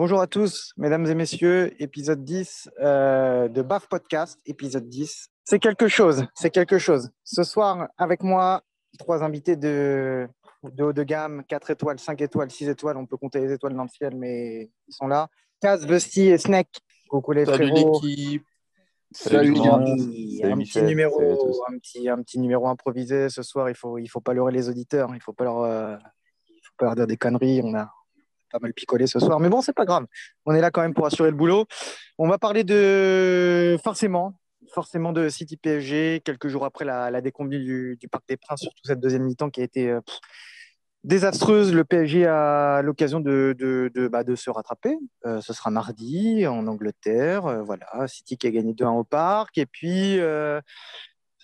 Bonjour à tous, mesdames et messieurs, épisode 10 de BAF Podcast, épisode 10. C'est quelque chose. Ce soir, avec moi, trois invités de haut de gamme, 4 étoiles, 5 étoiles, 6 étoiles, on peut compter les étoiles dans le ciel, mais ils sont là. Kaz, Busty et Snake, coucou les frérots. Salut l'équipe. Salut, un petit numéro improvisé ce soir. Il faut pas leurrer les auditeurs, il faut pas leur dire des conneries. On a pas mal picolé ce soir, mais bon, c'est pas grave. On est là quand même pour assurer le boulot. On va parler de forcément de City-PSG quelques jours après la décombine du Parc des Princes, surtout cette deuxième mi-temps qui a été désastreuse. Le PSG a l'occasion de se rattraper. Ce sera mardi en Angleterre. Voilà, City qui a gagné 2-1 au Parc. Et puis,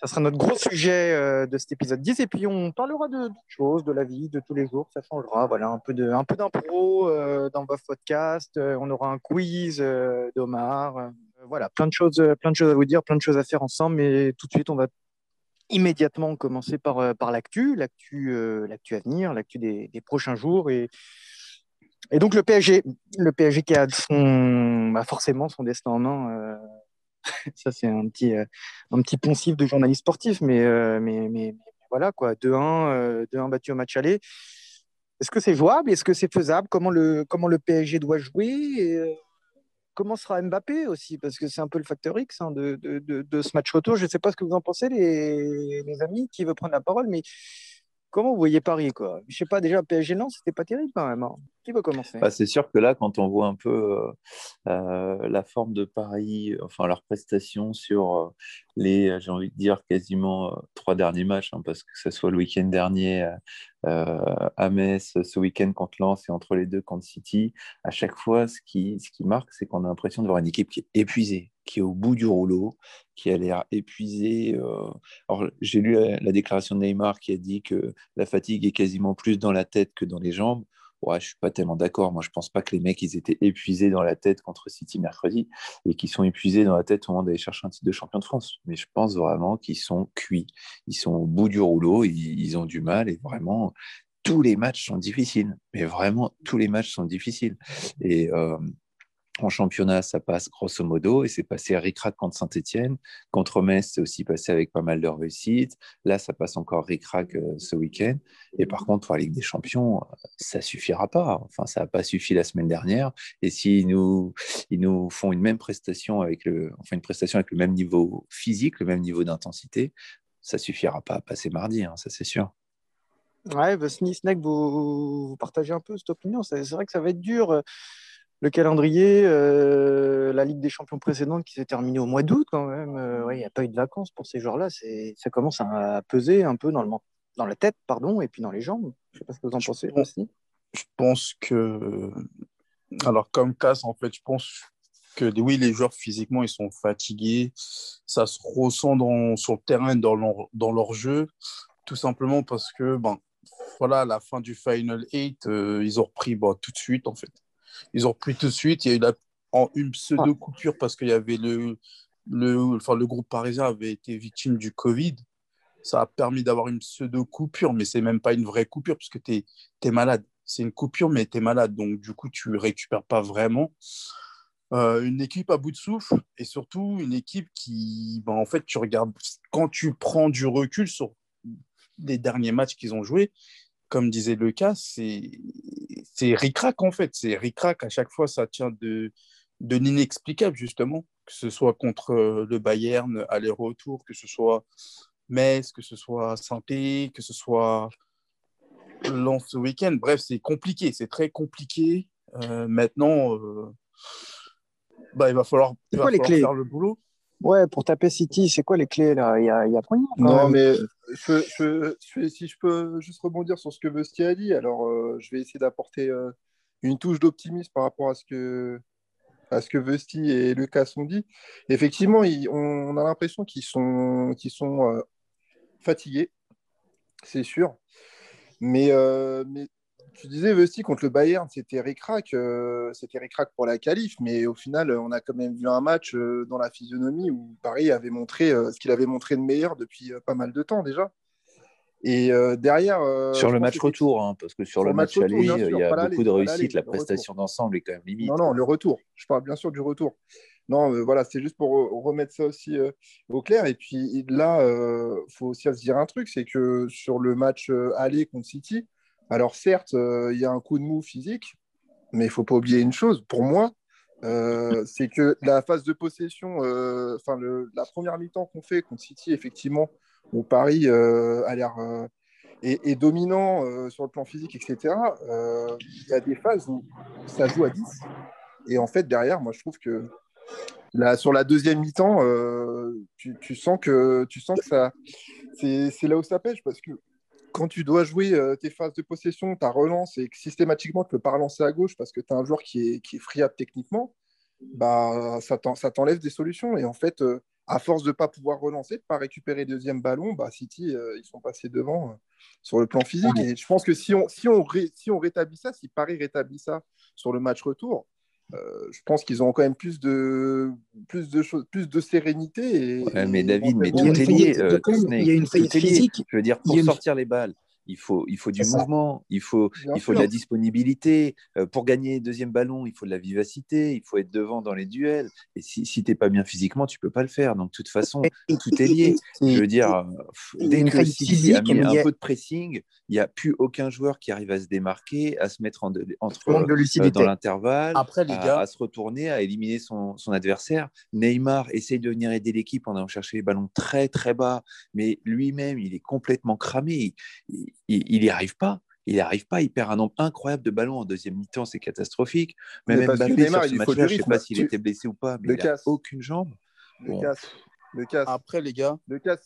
ça sera notre gros sujet de cet épisode 10. Et puis, on parlera de choses, de la vie, de tous les jours. Ça changera. Voilà, un peu d'impro dans BAF Podcast. On aura un quiz d'Omar. Voilà, plein de choses à vous dire, plein de choses à faire ensemble. Mais tout de suite, on va immédiatement commencer par l'actu à venir, l'actu des prochains jours et donc le PSG qui a forcément son destin en main. Ça c'est un petit poncif de journaliste sportif, mais voilà quoi. 2-1 battu au match aller. Est-ce que c'est jouable? Est-ce que c'est faisable? Comment le PSG doit jouer? Comment sera Mbappé aussi? Parce que c'est un peu le facteur X de ce match retour. Je ne sais pas ce que vous en pensez, les amis, qui veut prendre la parole, mais comment vous voyez Paris quoi? Je ne sais pas, déjà, PSG Lens, ce n'était pas terrible quand même. Hein. Qui veut commencer? C'est sûr que là, quand on voit un peu la forme de Paris, enfin leur prestation sur les, j'ai envie de dire, quasiment trois derniers matchs, hein, parce que ce soit le week-end dernier à Metz, ce week-end contre Lens et entre les deux contre City, à chaque fois, ce qui marque, c'est qu'on a l'impression de voir une équipe qui est épuisée, qui est au bout du rouleau, qui a l'air épuisée. Alors, j'ai lu la déclaration de Neymar qui a dit que la fatigue est quasiment plus dans la tête que dans les jambes. Ouais, je ne suis pas tellement d'accord. Moi, je ne pense pas que les mecs, ils étaient épuisés dans la tête contre City mercredi et qu'ils sont épuisés dans la tête au moment d'aller chercher un titre de champion de France. Mais je pense vraiment qu'ils sont cuits. Ils sont au bout du rouleau, ils ont du mal et vraiment, tous les matchs sont difficiles. Mais vraiment, tous les matchs sont difficiles. Et en championnat, ça passe grosso modo et c'est passé ric-rac contre Saint-Etienne. Contre Metz, c'est aussi passé avec pas mal de réussites. Là, ça passe encore ric-rac ce week-end. Et par contre, pour la Ligue des Champions, ça ne suffira pas. Enfin, ça n'a pas suffi la semaine dernière. Et s'ils nous font une même prestation une prestation avec le même niveau physique, le même niveau d'intensité, ça ne suffira pas à passer mardi, hein, ça c'est sûr. Ouais, Snake, vous partagez un peu cette opinion. C'est vrai que ça va être dur. Le calendrier, la Ligue des Champions précédente qui s'est terminée au mois d'août quand même, il n'y a pas eu de vacances pour ces joueurs-là. Ça commence à peser un peu dans la tête, pardon, et puis dans les jambes. Je ne sais pas ce que vous en pensez aussi. Je pense que... Alors comme Cass, en fait, je pense que oui, les joueurs physiquement, ils sont fatigués. Ça se ressent sur le terrain, dans leur jeu, tout simplement parce que voilà, à la fin du Final 8, ils ont repris tout de suite en fait. Ils ont repris tout de suite. Il y a eu une pseudo-coupure parce qu'il y avait le groupe parisien avait été victime du Covid. Ça a permis d'avoir une pseudo-coupure, mais ce n'est même pas une vraie coupure parce que tu es malade. C'est une coupure, mais tu es malade. Donc, du coup, tu ne récupères pas vraiment. Une équipe à bout de souffle et surtout une équipe qui, en fait, tu regardes quand tu prends du recul sur les derniers matchs qu'ils ont joués. Comme disait Lucas, c'est ric-rac en fait. C'est ric-rac. À chaque fois, ça tient de l'inexplicable, justement. Que ce soit contre le Bayern, aller-retour, que ce soit Metz, que ce soit Saint-Étienne, que ce soit Lens ce week-end. Bref, c'est compliqué. C'est très compliqué. Maintenant, il va falloir, faire le boulot. Ouais, pour taper City, c'est quoi les clés là? Il y a pas rien. Non, mais si je peux juste rebondir sur ce que Busty a dit, alors je vais essayer d'apporter une touche d'optimisme par rapport à ce que Busty et Lucas ont dit. Effectivement, on a l'impression qu'ils sont fatigués, c'est sûr. Mais tu disais, Busty, contre le Bayern, c'était ric-rac pour la qualif, mais au final, on a quand même vu un match dans la physionomie où Paris avait montré ce qu'il avait montré de meilleur depuis pas mal de temps déjà. Et derrière. Sur le match retour, hein, parce que sur le match aller, il y a beaucoup de réussite. La prestation d'ensemble est quand même limite. Non, le retour. Je parle bien sûr du retour. Non, voilà, c'est juste pour remettre ça aussi au clair. Et puis là, faut aussi se dire un truc, c'est que sur le match aller contre City, alors certes, il y a un coup de mou physique, mais il ne faut pas oublier une chose, pour moi, c'est que la phase de possession, enfin la première mi-temps qu'on fait contre City, effectivement, où Paris a l'air est dominant sur le plan physique, etc., il y a des phases où ça joue à 10. Et en fait, derrière, moi, je trouve que sur la deuxième mi-temps, tu sens que ça, c'est là où ça pêche, parce que quand tu dois jouer tes phases de possession, ta relance, et que systématiquement, tu ne peux pas relancer à gauche parce que tu as un joueur qui est friable techniquement, bah, ça t'enlève des solutions. Et en fait, à force de ne pas pouvoir relancer, de ne pas récupérer le deuxième ballon, bah, City, ils sont passés devant sur le plan physique. Et je pense que si on rétablit ça, si Paris rétablit ça sur le match retour, je pense qu'ils ont quand même plus de choses, plus de sérénité. Mais David, tout est lié. Il y a une faillite physique. Je veux dire, pour sortir les balles, il faut du mouvement, il faut de la disponibilité. Pour gagner deuxième ballon, il faut de la vivacité, il faut être devant dans les duels. Et si t'es pas bien physiquement, tu peux pas le faire. Donc, de toute façon, tout est lié. Je veux dire, dès que City a mis un peu de pressing, il n'y a plus aucun joueur qui arrive à se démarquer, à se mettre dans l'intervalle, après, à se retourner, à éliminer son adversaire. Neymar essaye de venir aider l'équipe en allant chercher les ballons très, très bas. Mais lui-même, il est complètement cramé. Il n'y arrive pas. Il perd un nombre incroyable de ballons en deuxième mi-temps. C'est catastrophique. Même Mbappé, sur ce match-là, je ne sais pas s'il était blessé ou pas, mais il n'a aucune jambe. Lucas. Après, les gars. Lucas,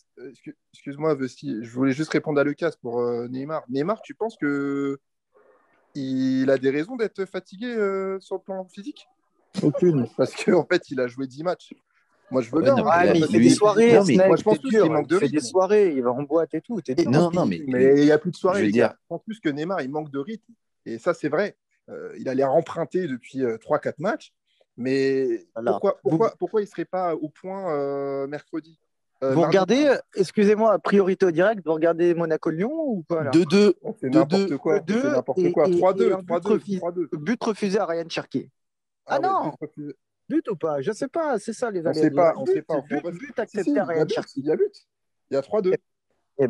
excuse-moi, je voulais juste répondre à Lucas pour Neymar. Neymar, tu penses qu'il a des raisons d'être fatigué sur le plan physique ? Aucune. Parce qu'en fait, il a joué 10 matchs. Moi, je veux bien. Il fait des soirées. Moi, je pense qu'il manque de rythme. Il fait des soirées, il va en boîte et tout. Mais il n'y a plus de soirées. Je pense plus que Neymar, il manque de rythme. Et ça, c'est vrai. Il a l'air emprunté depuis 3-4 matchs. Mais pourquoi il ne serait pas au point mercredi Vous regardez, excusez-moi, priorité au direct, vous regardez Monaco-Lyon ou pas là ? 2-2. C'est n'importe quoi. 3-2. But refusé à Ryan Cherki. Ah non, but ou pas ? Je ne sais pas, c'est ça les amis. On ne sait pas. But accepté à Ryan Cherki. Il y a but. Il y a 3-2. Il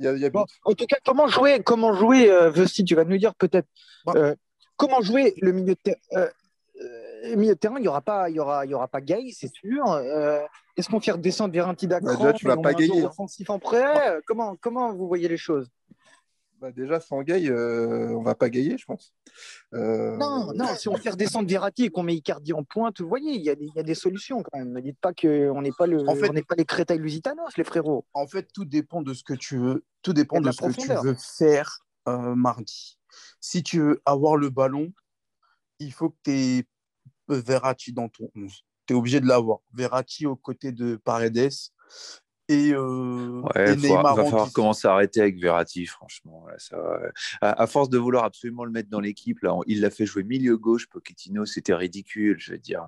y a but. Bon, en tout cas, comment jouer Vesti, tu vas nous dire peut-être. Comment jouer le milieu de terrain milieu de terrain, il n'y aura pas Gueye, c'est sûr. Est-ce qu'on fait redescendre Verratti d'accord ? Déjà, tu ne vas pas Gueye. Offensif en prêt. Comment vous voyez les choses ? Déjà, sans Gueye, on ne va pas Gueye, je pense. Non, si on fait redescendre Verratti et qu'on met Icardi en pointe, vous voyez, il y a des solutions quand même. Ne dites pas qu'on n'est pas, pas les Créta et Lusitanos, les frérots. En fait, tout dépend de ce que tu veux. Tout dépend de ce que tu veux faire mardi. Si tu veux avoir le ballon, il faut que tu aies Verratti dans ton 11. Tu es obligé de l'avoir. Verratti aux côtés de Paredes et Neymar. Il va falloir commencer à arrêter avec Verratti, franchement. Là, à force de vouloir absolument le mettre dans l'équipe, là, il l'a fait jouer milieu gauche, Pochettino, c'était ridicule, je veux dire.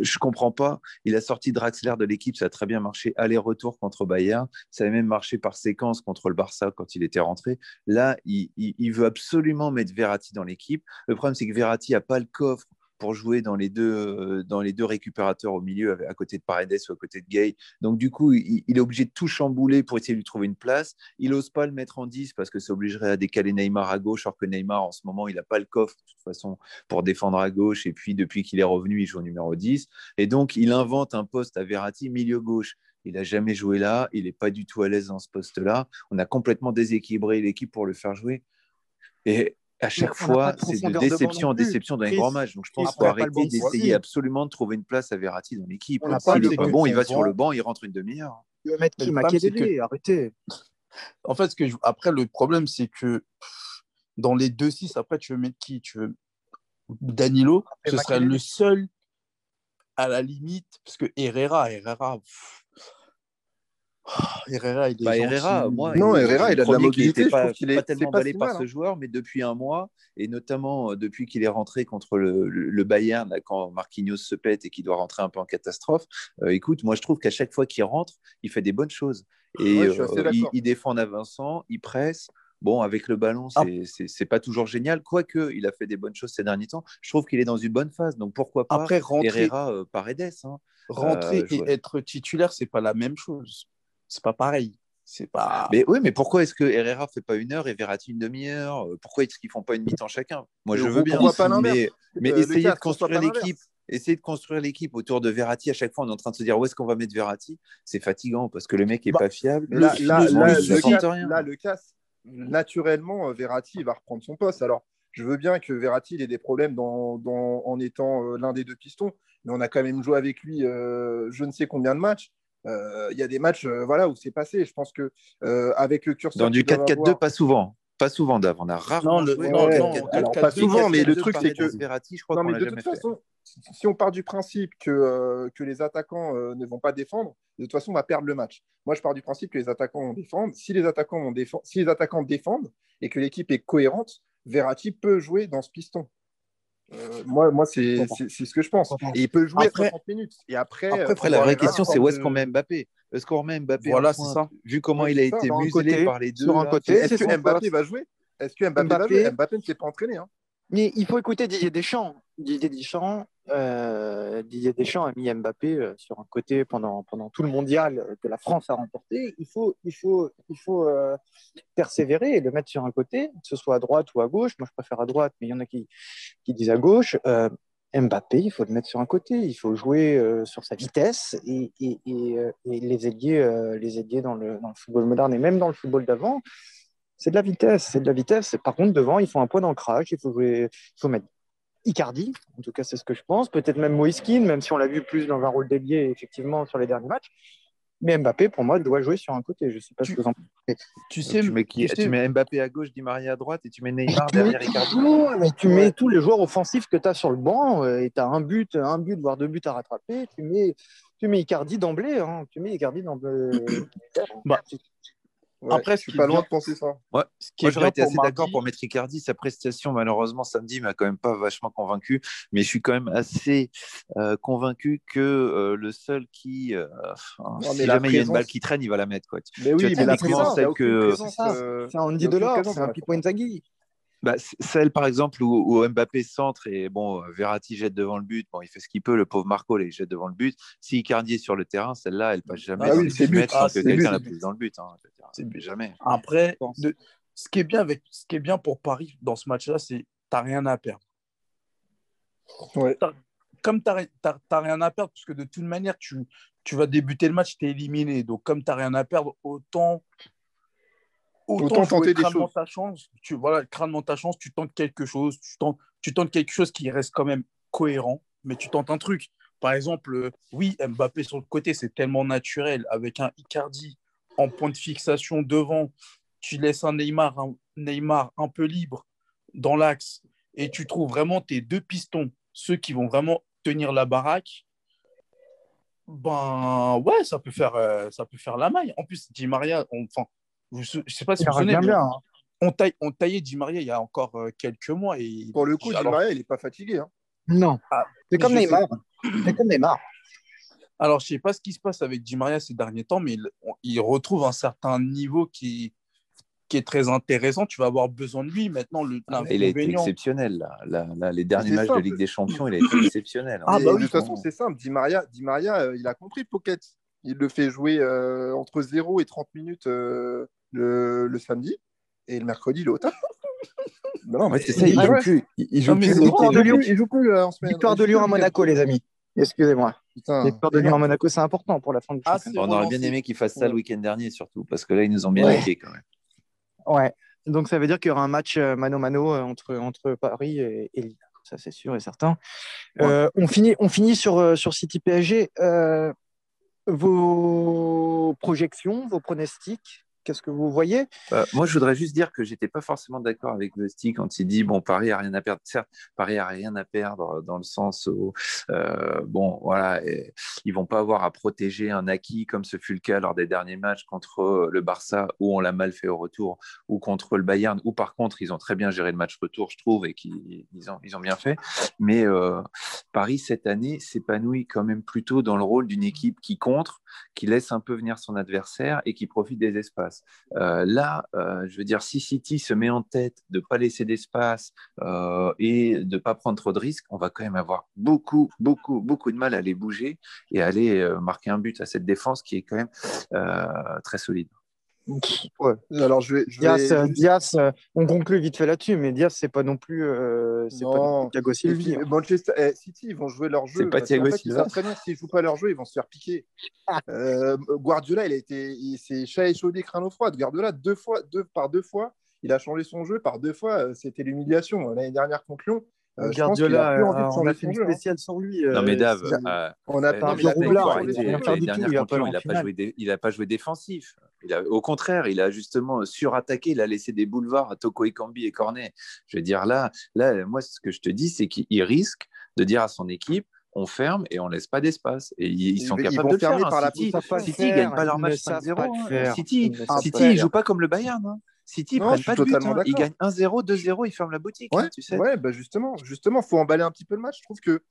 Je comprends pas. Il a sorti Draxler de l'équipe, ça a très bien marché aller-retour contre Bayern. Ça a même marché par séquence contre le Barça quand il était rentré. Là, il veut absolument mettre Verratti dans l'équipe. Le problème, c'est que Verratti n'a pas le coffre pour jouer dans les deux récupérateurs au milieu, à côté de Paredes ou à côté de Gueye. Donc, du coup, il est obligé de tout chambouler pour essayer de lui trouver une place. Il n'ose pas le mettre en 10 parce que ça obligerait à décaler Neymar à gauche, alors que Neymar, en ce moment, il n'a pas le coffre, de toute façon, pour défendre à gauche. Et puis, depuis qu'il est revenu, il joue au numéro 10. Et donc, il invente un poste à Verratti, milieu gauche. Il n'a jamais joué là. Il n'est pas du tout à l'aise dans ce poste-là. On a complètement déséquilibré l'équipe pour le faire jouer. Et à chaque fois, c'est de déception en déception d'un grand match. Donc, je pense qu'il faut arrêter d'essayer absolument de trouver une place à Verratti dans l'équipe. S'il n'est pas bon, il va sur le banc, il rentre une demi-heure. Le mec qui m'a quitté, arrêtez. En fait, après, le problème, c'est que dans les 2-6, après, tu veux mettre qui ? Tu veux Danilo, ce serait le seul à la limite, parce que Herrera, Herrera, il est Herrera, il a de la mobilité. Je trouve qu'il est pas tellement emballé par ce joueur, mais depuis un mois, et notamment depuis qu'il est rentré contre le Bayern, là, quand Marquinhos se pète et qu'il doit rentrer un peu en catastrophe, écoute, moi je trouve qu'à chaque fois qu'il rentre, il fait des bonnes choses. Et ouais, il défend à Vincent, il presse. Bon, avec le ballon, c'est pas toujours génial. Quoique, il a fait des bonnes choses ces derniers temps. Je trouve qu'il est dans une bonne phase. Donc, pourquoi pas après, Herrera, Paredes. Hein. Rentrer et être titulaire, c'est pas la même chose. C'est pas pareil. C'est pas... Mais, oui, mais pourquoi est-ce que Herrera fait pas une heure et Verratti une demi-heure ? Pourquoi est-ce qu'ils font pas une mi-temps chacun ? Moi, je veux bien. Mais essayez de construire l'équipe. Essayer de construire l'équipe autour de Verratti, à chaque fois on est en train de se dire où est-ce qu'on va mettre Verratti, c'est fatigant parce que le mec n'est pas fiable. Naturellement, Verratti va reprendre son poste. Alors, je veux bien que Verratti il ait des problèmes en étant l'un des deux pistons, mais on a quand même joué avec lui je ne sais combien de matchs. Il y a des matchs où c'est passé. Je pense que avec le curseur. Dans du 4-4-2, avoir... pas souvent, Dave. On a rarement joué. Pas souvent, mais le truc, c'est que. Verratti, je crois qu'on l'a jamais fait. Si on part du principe que les attaquants ne vont pas défendre, de toute façon, on va perdre le match. Moi, je pars du principe que les attaquants vont défendre. Si les attaquants défendent et que l'équipe est cohérente, Verratti peut jouer dans ce piston. Moi, c'est ce que je pense. Et il peut jouer après 30 minutes. Et après la vraie question, c'est où est-ce qu'on met Mbappé ? Est-ce qu'on remet Mbappé ? Voilà, c'est ça. Vu comment il a été muselé par les deux. Sur un côté, est-ce que Mbappé va jouer ? Est-ce que Mbappé va jouer ? Mbappé ne s'est pas entraîné. Mais il faut écouter Didier Deschamps. Didier Deschamps a mis Mbappé sur un côté pendant tout le mondial que la France a remporté. Il faut persévérer et le mettre sur un côté, que ce soit à droite ou à gauche. Moi, je préfère à droite, mais il y en a qui disent à gauche. Mbappé, il faut le mettre sur un côté. Il faut jouer sur sa vitesse et les ailiers dans le football moderne et même dans le football d'avant. C'est de la vitesse. Par contre, devant, il faut un point d'ancrage. Il faut mettre Icardi. En tout cas, c'est ce que je pense. Peut-être même Moise Kean, même si on l'a vu plus dans un rôle d'ailier, effectivement, sur les derniers matchs. Mais Mbappé, pour moi, doit jouer sur un côté. Je ne sais pas ce que vous en pensez. Tu mets Mbappé à gauche, Di Maria à droite et tu mets Neymar derrière Icardi. Tu mets tous les joueurs offensifs que tu as sur le banc et tu as un but, voire deux buts à rattraper. Tu mets Icardi d'emblée. Ouais, après, je suis pas loin de penser ça. Ouais. Moi, j'aurais été assez d'accord pour mettre Icardi. Sa prestation, malheureusement, samedi m'a quand même pas vachement convaincu, mais je suis quand même assez convaincu que le seul qui, si jamais il y a une balle qui traîne, il va la mettre. Quoi. Mais oui, mais la présence, c'est on dit de l'or, c'est un petit point de Zaghi. Bah, celle par exemple où Mbappé centre et bon Verratti jette devant le but, bon il fait ce qu'il peut, le pauvre Marco là, il jette devant le but. Si Icardi est sur le terrain, celle-là elle passe jamais dans les 10 mètres sans que quelqu'un la pousse dans le but. C'est jamais. Après, ce qui est bien pour Paris dans ce match-là, c'est t'as rien à perdre. Ouais. Comme t'as rien à perdre parce que de toute manière tu vas débuter le match, t'es éliminé. Donc comme t'as rien à perdre, autant tenter des choses. Ta chance, crânement ta chance, tu tentes quelque chose, tu tentes quelque chose qui reste quand même cohérent, mais tu tentes un truc. Par exemple, oui, Mbappé sur le côté, c'est tellement naturel, avec un Icardi en point de fixation devant, tu laisses un Neymar un peu libre dans l'axe, et tu trouves vraiment tes deux pistons, ceux qui vont vraiment tenir la baraque, ben ouais, ça peut faire la maille. En plus, Di Maria, je ne sais pas si vous souvenez, on taillait Di Maria il y a encore quelques mois. Et... Pour le coup, Di Maria, il n'est pas fatigué. Hein. Non, c'est comme Neymar. Alors, je ne sais pas ce qui se passe avec Di Maria ces derniers temps, mais il retrouve un certain niveau qui est très intéressant. Tu vas avoir besoin de lui maintenant. Il a été exceptionnel. Là, les derniers matchs de Ligue des Champions, il a été exceptionnel. De toute façon, c'est simple. Di Maria, il a compris Pocket. Il le fait jouer entre 0 et 30 minutes le samedi et le mercredi l'autre. Non, mais c'est ça, il joue plus. Il joue plus en semaine. Victoire de Lyon à Monaco, les amis. Excusez-moi. Victoire de Lyon à Monaco, c'est important pour la fin du championnat. On aurait bien aimé qu'ils fassent ça le week-end dernier surtout, parce que là ils nous ont bien niqué quand même. Ouais. Donc ça veut dire qu'il y aura un match mano-mano entre Paris et Lille. Ça c'est sûr et certain. Ouais. On finit sur City-PSG. Vos projections, vos pronostics. Qu'est-ce que vous voyez ? Moi, je voudrais juste dire que je n'étais pas forcément d'accord avec Vesti quand il dit bon, Paris n'a rien à perdre. Certes, Paris n'a rien à perdre dans le sens où, bon, voilà, ils ne vont pas avoir à protéger un acquis comme ce fut le cas lors des derniers matchs contre le Barça où on l'a mal fait au retour ou contre le Bayern où, par contre, ils ont très bien géré le match retour, je trouve, et qu'ils ont bien fait. Mais Paris, cette année, s'épanouit quand même plutôt dans le rôle d'une équipe qui contre, qui laisse un peu venir son adversaire et qui profite des espaces. Je veux dire, si City se met en tête de ne pas laisser d'espace et de ne pas prendre trop de risques, on va quand même avoir beaucoup de mal à les bouger et à aller marquer un but à cette défense qui est quand même très solide. Ouais. Alors Diaz, on conclut vite fait là-dessus, mais Diaz, c'est pas non plus Thiago Silva. Manchester City, ils vont jouer leur jeu. C'est pas Thiago Silva. Très bien, s'ils jouent pas leur jeu, ils vont se faire piquer. Guardiola, il s'est chat échaudé, crâne au froid. Guardiola, deux fois, il a changé son jeu. Par deux fois, c'était l'humiliation l'année dernière contre Lyon. Guardiola, on a fait une spéciale sur lui. Non mais Dave, on a parlé de Roulard. Il n'a pas joué défensif. Au contraire, il a justement surattaqué. Il a laissé des boulevards à Toko Ekambi et Cornet. Je veux dire, là, moi, ce que je te dis, c'est qu'il risque de dire à son équipe, on ferme et on laisse pas d'espace. Et ils sont capables de le faire. City gagne pas leur match 5-0. City joue pas comme le Bayern. City ne prennent pas de but, ils gagnent 1-0, 2-0, ils ferment la boutique. Ouais, hein, tu sais. Ouais, bah justement, faut emballer un petit peu le match. Je trouve que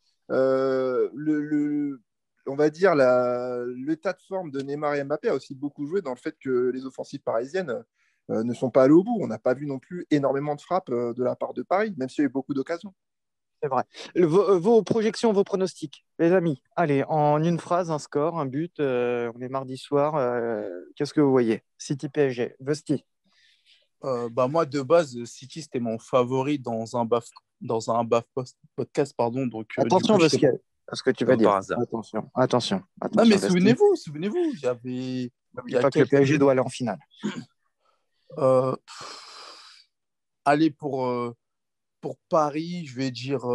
on va dire l'état de forme de Neymar et Mbappé a aussi beaucoup joué dans le fait que les offensives parisiennes ne sont pas allées au bout. On n'a pas vu non plus énormément de frappes de la part de Paris, même s'il y a eu beaucoup d'occasions. C'est vrai. Vos projections, vos pronostics, les amis. Allez, en une phrase, un score, un but. On est mardi soir. Qu'est-ce que vous voyez ? City-PSG, Vesti. Moi, de base, City, c'était mon favori dans un BAF Podcast. Pardon, donc, attention à ce que tu vas dire. Attention. Non, mais souvenez-vous, il y a pas que le PSG doit aller en finale. Allez, pour Paris, je vais dire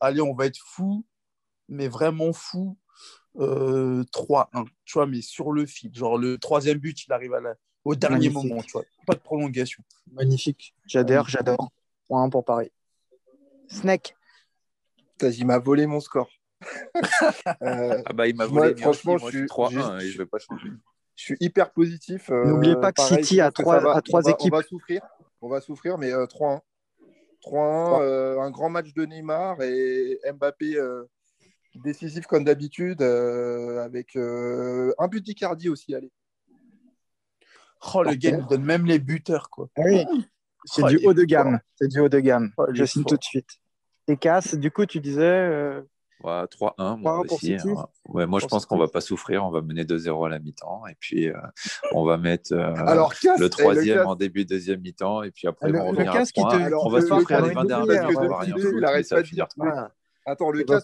allez, on va être fou, mais vraiment fou. 3-1, tu vois, mais sur le fil. Genre, le troisième but, il arrive au dernier moment, tu vois. Pas de prolongation. Magnifique. J'adore. 3-1 pour Paris. Snack. Il m'a volé mon score. Il m'a volé. Moi, franchement, je suis 3-1 et je vais pas changer. Je suis hyper positif. N'oubliez pas que pareil, City a trois équipes. On va souffrir, mais 3-1. 3-1, un grand match de Neymar et Mbappé décisif comme d'habitude, avec un but d'Icardi aussi, allez. Oh, le gars nous donne même les buteurs, quoi. Oui. C'est du haut de gamme. Je signe tout de suite. Et Cass, du coup, tu disais... 3-1, moi aussi. Moi, je pense qu'on ne va pas souffrir. On va mener 2-0 à la mi-temps. Et puis, on va mettre le troisième en début deuxième mi-temps. Et puis après, on revient à 3. On va souffrir les 20 derniers minutes. On va rien foutre. Attends, Lucas,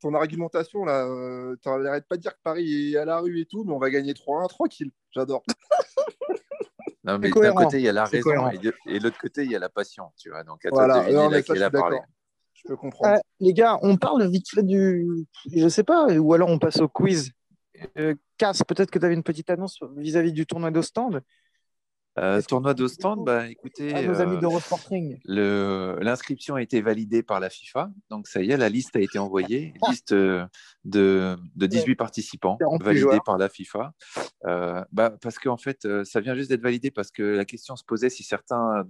ton argumentation, là, t'arrêtes pas de dire que Paris est à la rue et tout, mais on va gagner 3-1, tranquille. J'adore. Non, mais d'un côté, il y a la raison et de l'autre côté, il y a la passion, tu vois. Donc, à toi de deviner laquelle a parlé. Je peux comprendre. Les gars, on parle vite fait du... Je sais pas, ou alors on passe au quiz. Cass, peut-être que tu avais une petite annonce vis-à-vis du tournoi d'Ostende. Tournoi d'Ostende, écoutez, nos amis de Sporting. L'inscription a été validée par la FIFA, donc ça y est, la liste a été envoyée, liste de 18 participants validée par la FIFA, parce qu'en fait, ça vient juste d'être validé parce que la question se posait si certains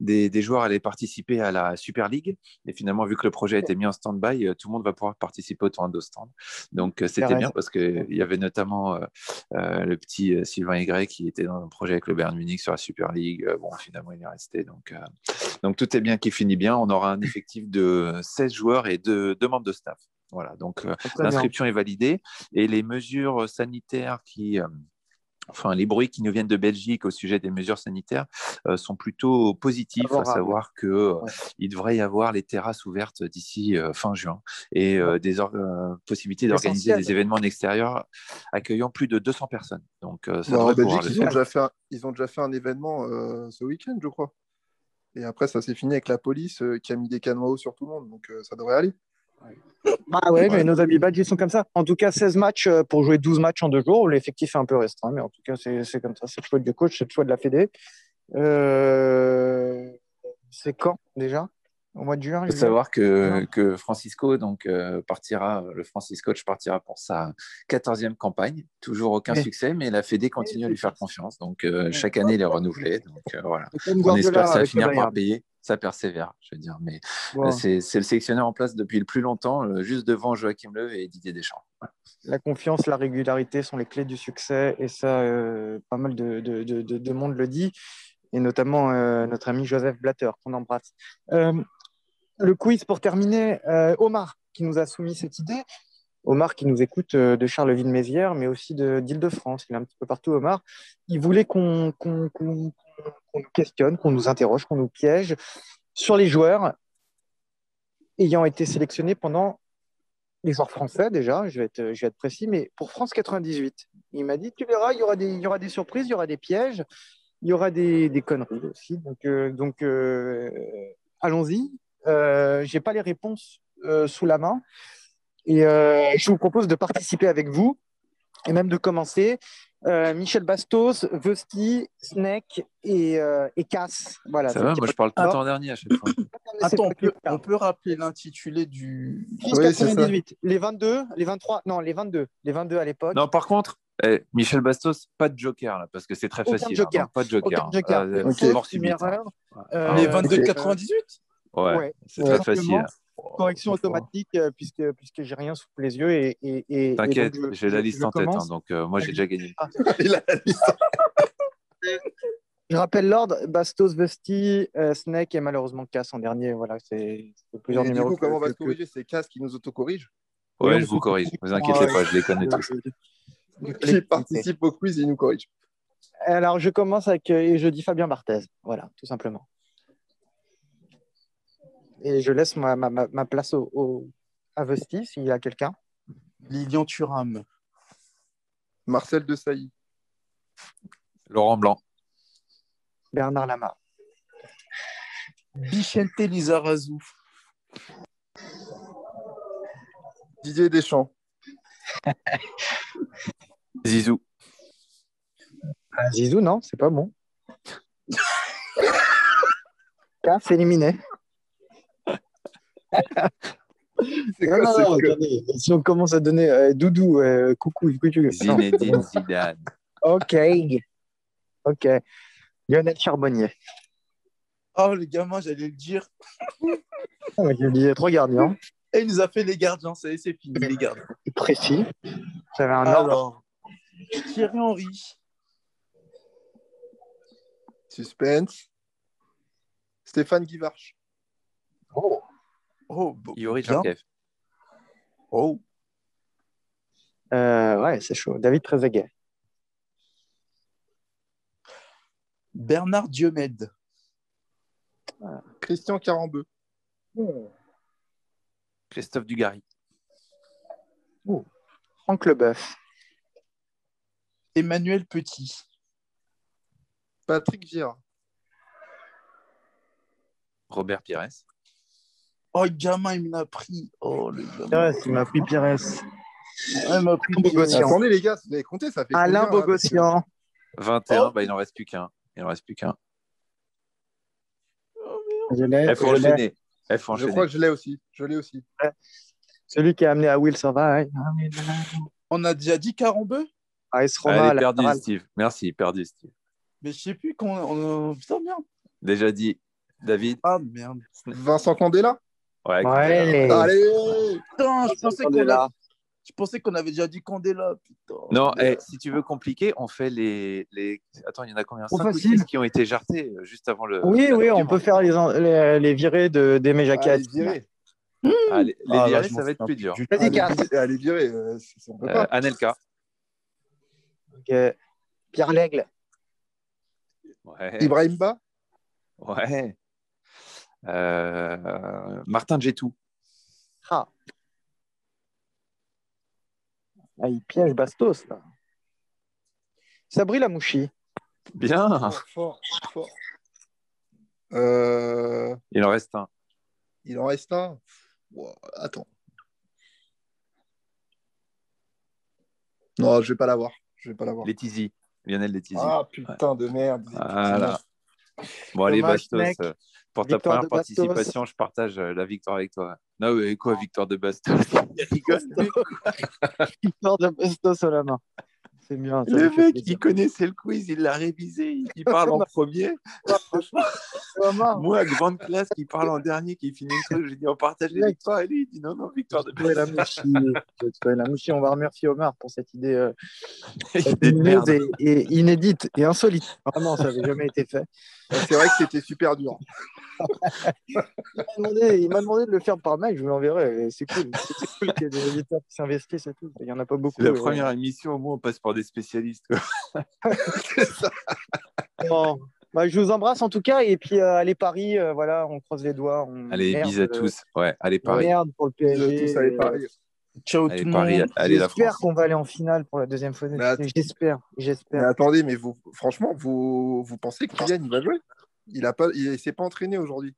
des joueurs allaient participer à la Super League, et finalement, vu que le projet a été mis en stand-by, tout le monde va pouvoir participer au tournoi d'Ostende, donc c'était bien parce qu'il y avait notamment le petit Sylvain Y qui était dans un projet avec le Bern Munich sur la Super League, bon finalement il est resté donc tout est bien qui finit bien. On aura un effectif de 16 joueurs et 2 membres de staff, voilà, donc l'inscription est validée et les mesures sanitaires qui les bruits qui nous viennent de Belgique au sujet des mesures sanitaires sont plutôt positifs, à savoir qu'il devrait y avoir les terrasses ouvertes d'ici fin juin et des possibilités d'organiser des événements en extérieur accueillant plus de 200 personnes. Donc, Belgique, ils ont déjà fait un événement ce week-end, je crois. Et après, ça s'est fini avec la police qui a mis des canots sur tout le monde. Donc, ça devrait aller. Bah ouais, mais nos amis badges, ils sont comme ça. En tout cas, 16 matchs pour jouer 12 matchs en 2 jours. L'effectif est un peu restreint, mais en tout cas, c'est comme ça. C'est le choix du coach, c'est le choix de la Fédé. C'est quand déjà? Au mois de juin. Il faut savoir que Francisco, donc, partira, le Francisco coach partira pour sa 14e campagne. Toujours aucun succès, mais la Fédé continue à lui faire confiance. Donc, chaque année, il est renouvelé. Donc, voilà. On espère que ça va finir par payer. Ça persévère, je veux dire. Mais wow, c'est le sélectionneur en place depuis le plus longtemps, juste devant Joachim Löw et Didier Deschamps. Voilà. La confiance, la régularité sont les clés du succès. Et ça, pas mal de monde le dit. Et notamment notre ami Joseph Blatter, qu'on embrasse. Le quiz pour terminer, Omar qui nous a soumis cette idée. Omar qui nous écoute de Charleville-Mézières, mais aussi d'Île-de-France. Il est un petit peu partout, Omar. Il voulait qu'on nous questionne, qu'on nous interroge, qu'on nous piège sur les joueurs ayant été sélectionnés pendant les joueurs français déjà. Je vais être précis, mais pour France 98. Il m'a dit, tu verras, il y aura des surprises, il y aura des pièges, il y aura des conneries aussi. Donc allons-y. Je n'ai pas les réponses sous la main et je vous propose de participer avec vous et même de commencer. Michel Bastos, Vosky, Snake et Cass. Voilà, ça va, moi je parle tout le temps dernier à chaque fois. Attends, on peut rappeler l'intitulé du... Oui, 98, les 22, les 23, non les 22, les 22 à l'époque. Non, par contre, Michel Bastos, pas de joker là, parce que c'est très facile. Joker. Hein, donc, pas de joker. Joker. Okay. Mort subite, hein. Les 22 de 98 ouais, c'est très facile. Correction automatique, puisque j'ai rien sous les yeux. Et t'inquiète, et donc j'ai la liste en tête, hein, donc moi j'ai déjà gagné. Je rappelle l'ordre, Bastos, Vesti, Snake et malheureusement Cass en dernier. Voilà, c'est plusieurs et numéros. Du coup, comment on va se corriger? C'est Cass qui nous autocorrige? Ouais, je vous corrige, ne vous inquiétez pas, je les connais tous. Qui participe au quiz, il nous corrige. Alors, je commence avec, et je dis Fabien Barthez, voilà, tout simplement. Et je laisse ma place à Vesti, s'il y a quelqu'un. Lilian Thuram. Marcel de Sailly. Laurent Blanc. Bernard Lama. Bichente Lizarazu. Didier Deschamps. Zizou. Ah, Zizou, non, c'est pas bon. Casse éliminé. Si on commence à donner Doudou, coucou. Zinedine Zidane. Ok. Lionel Charbonnier. Oh, le gamin, j'allais le dire. Il y a trois gardiens. Et il nous a fait les gardiens, ça y est, c'est fini, les gardiens. Précis. J'avais un ordre. Thierry Henry. Suspense. Stéphane Guivarch. Oh, Yuri Tcharkev. Oh. Ouais, c'est chaud. David Trezeguet. Bernard Diomède. Ah. Christian Carambeu. Oh. Christophe Dugarry. Oh. Franck Leboeuf. Emmanuel Petit. Patrick Vieira. Robert Pires. Oh, gamin, il m'a pris. Oh, le gamin. Il m'a pris Pires. Il m'a pris Bogossian. Attendez, les gars, vous avez compté, ça fait Alain combien, Bogossian. 21, il n'en reste plus qu'un. Je crois que je l'ai aussi. Ouais. Celui qui a amené à Will Survive. On a déjà dit Carambeu. Ah, il se rend perdu, Steve. Merci, perdu, Steve. Mais je ne sais plus qu'on... Putain, merde. Déjà dit David. Ah, merde. Vincent Candela. Ouais. Allez. Putain, je pensais qu'on avait déjà dit Candela. Putain. Non, si tu veux compliquer, on fait les... Attends, il y en a combien? 5 ou 6 qui ont été jartés juste avant le... Oui, on peut faire les virés d'Aimé Jacquet. Les virés, ça va être plus dur. Allez, virés, on peut pas. Anelka. Okay. Pierre Lègle. Ouais. Ibrahimba. Ouais. Martin Djetou. Ah, il piège Bastos là. Sabri Lamouchi. Bien. Fort. Il en reste un. Wow, attends. Non, je vais pas l'avoir. Letizy. Lionel Letizy. Ah putain de merde. Voilà. Bon, allez, Bastos, mec. Pour ta première participation, je partage la victoire avec toi. Non, mais quoi, victoire de Bastos? Victoire de Bastos à la main. C'est bien. Le mec, il connaissait le quiz, il l'a révisé, il parle en premier. Moi, grande classe, qui parle en dernier, qui finit le truc, j'ai dit on partage la victoire. Et lui, il dit non, victoire de Bastos. On va remercier Omar pour cette idée et inédite et insolite. Vraiment, ça n'avait jamais été fait. C'est vrai que c'était super dur. Il m'a demandé de le faire par mail, je vous l'enverrai. C'est cool. C'est cool qu'il y ait des auditeurs qui s'investissent et tout. Il n'y en a pas beaucoup. C'est la première émission, au moins on passe par des spécialistes. C'est ça. Bon. Bah, je vous embrasse en tout cas. Et puis allez Paris, voilà, on croise les doigts. Allez, bis à tous. Ouais, allez Paris. Merde pour le PSG. Tous, allez Paris. Ciao allez, tout le monde. J'espère qu'on va aller en finale pour la deuxième fois. J'espère. Mais attendez, mais vous, franchement, vous pensez que Kylian va jouer? Il s'est pas entraîné aujourd'hui.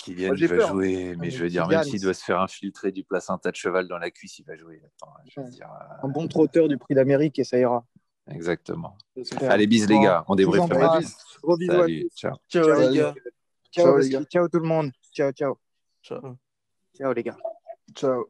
Kylian, il va jouer, mais je veux dire, même s'il doit se faire infiltrer du placenta de cheval dans la cuisse, il va jouer. Attends, je veux dire, un bon trotteur du prix d'Amérique et ça ira. Exactement. Allez, bis les gars, on débriefe. Gros bisous à tous. Ciao les gars. Ciao tout le monde. Ciao. Ciao les gars. Ciao.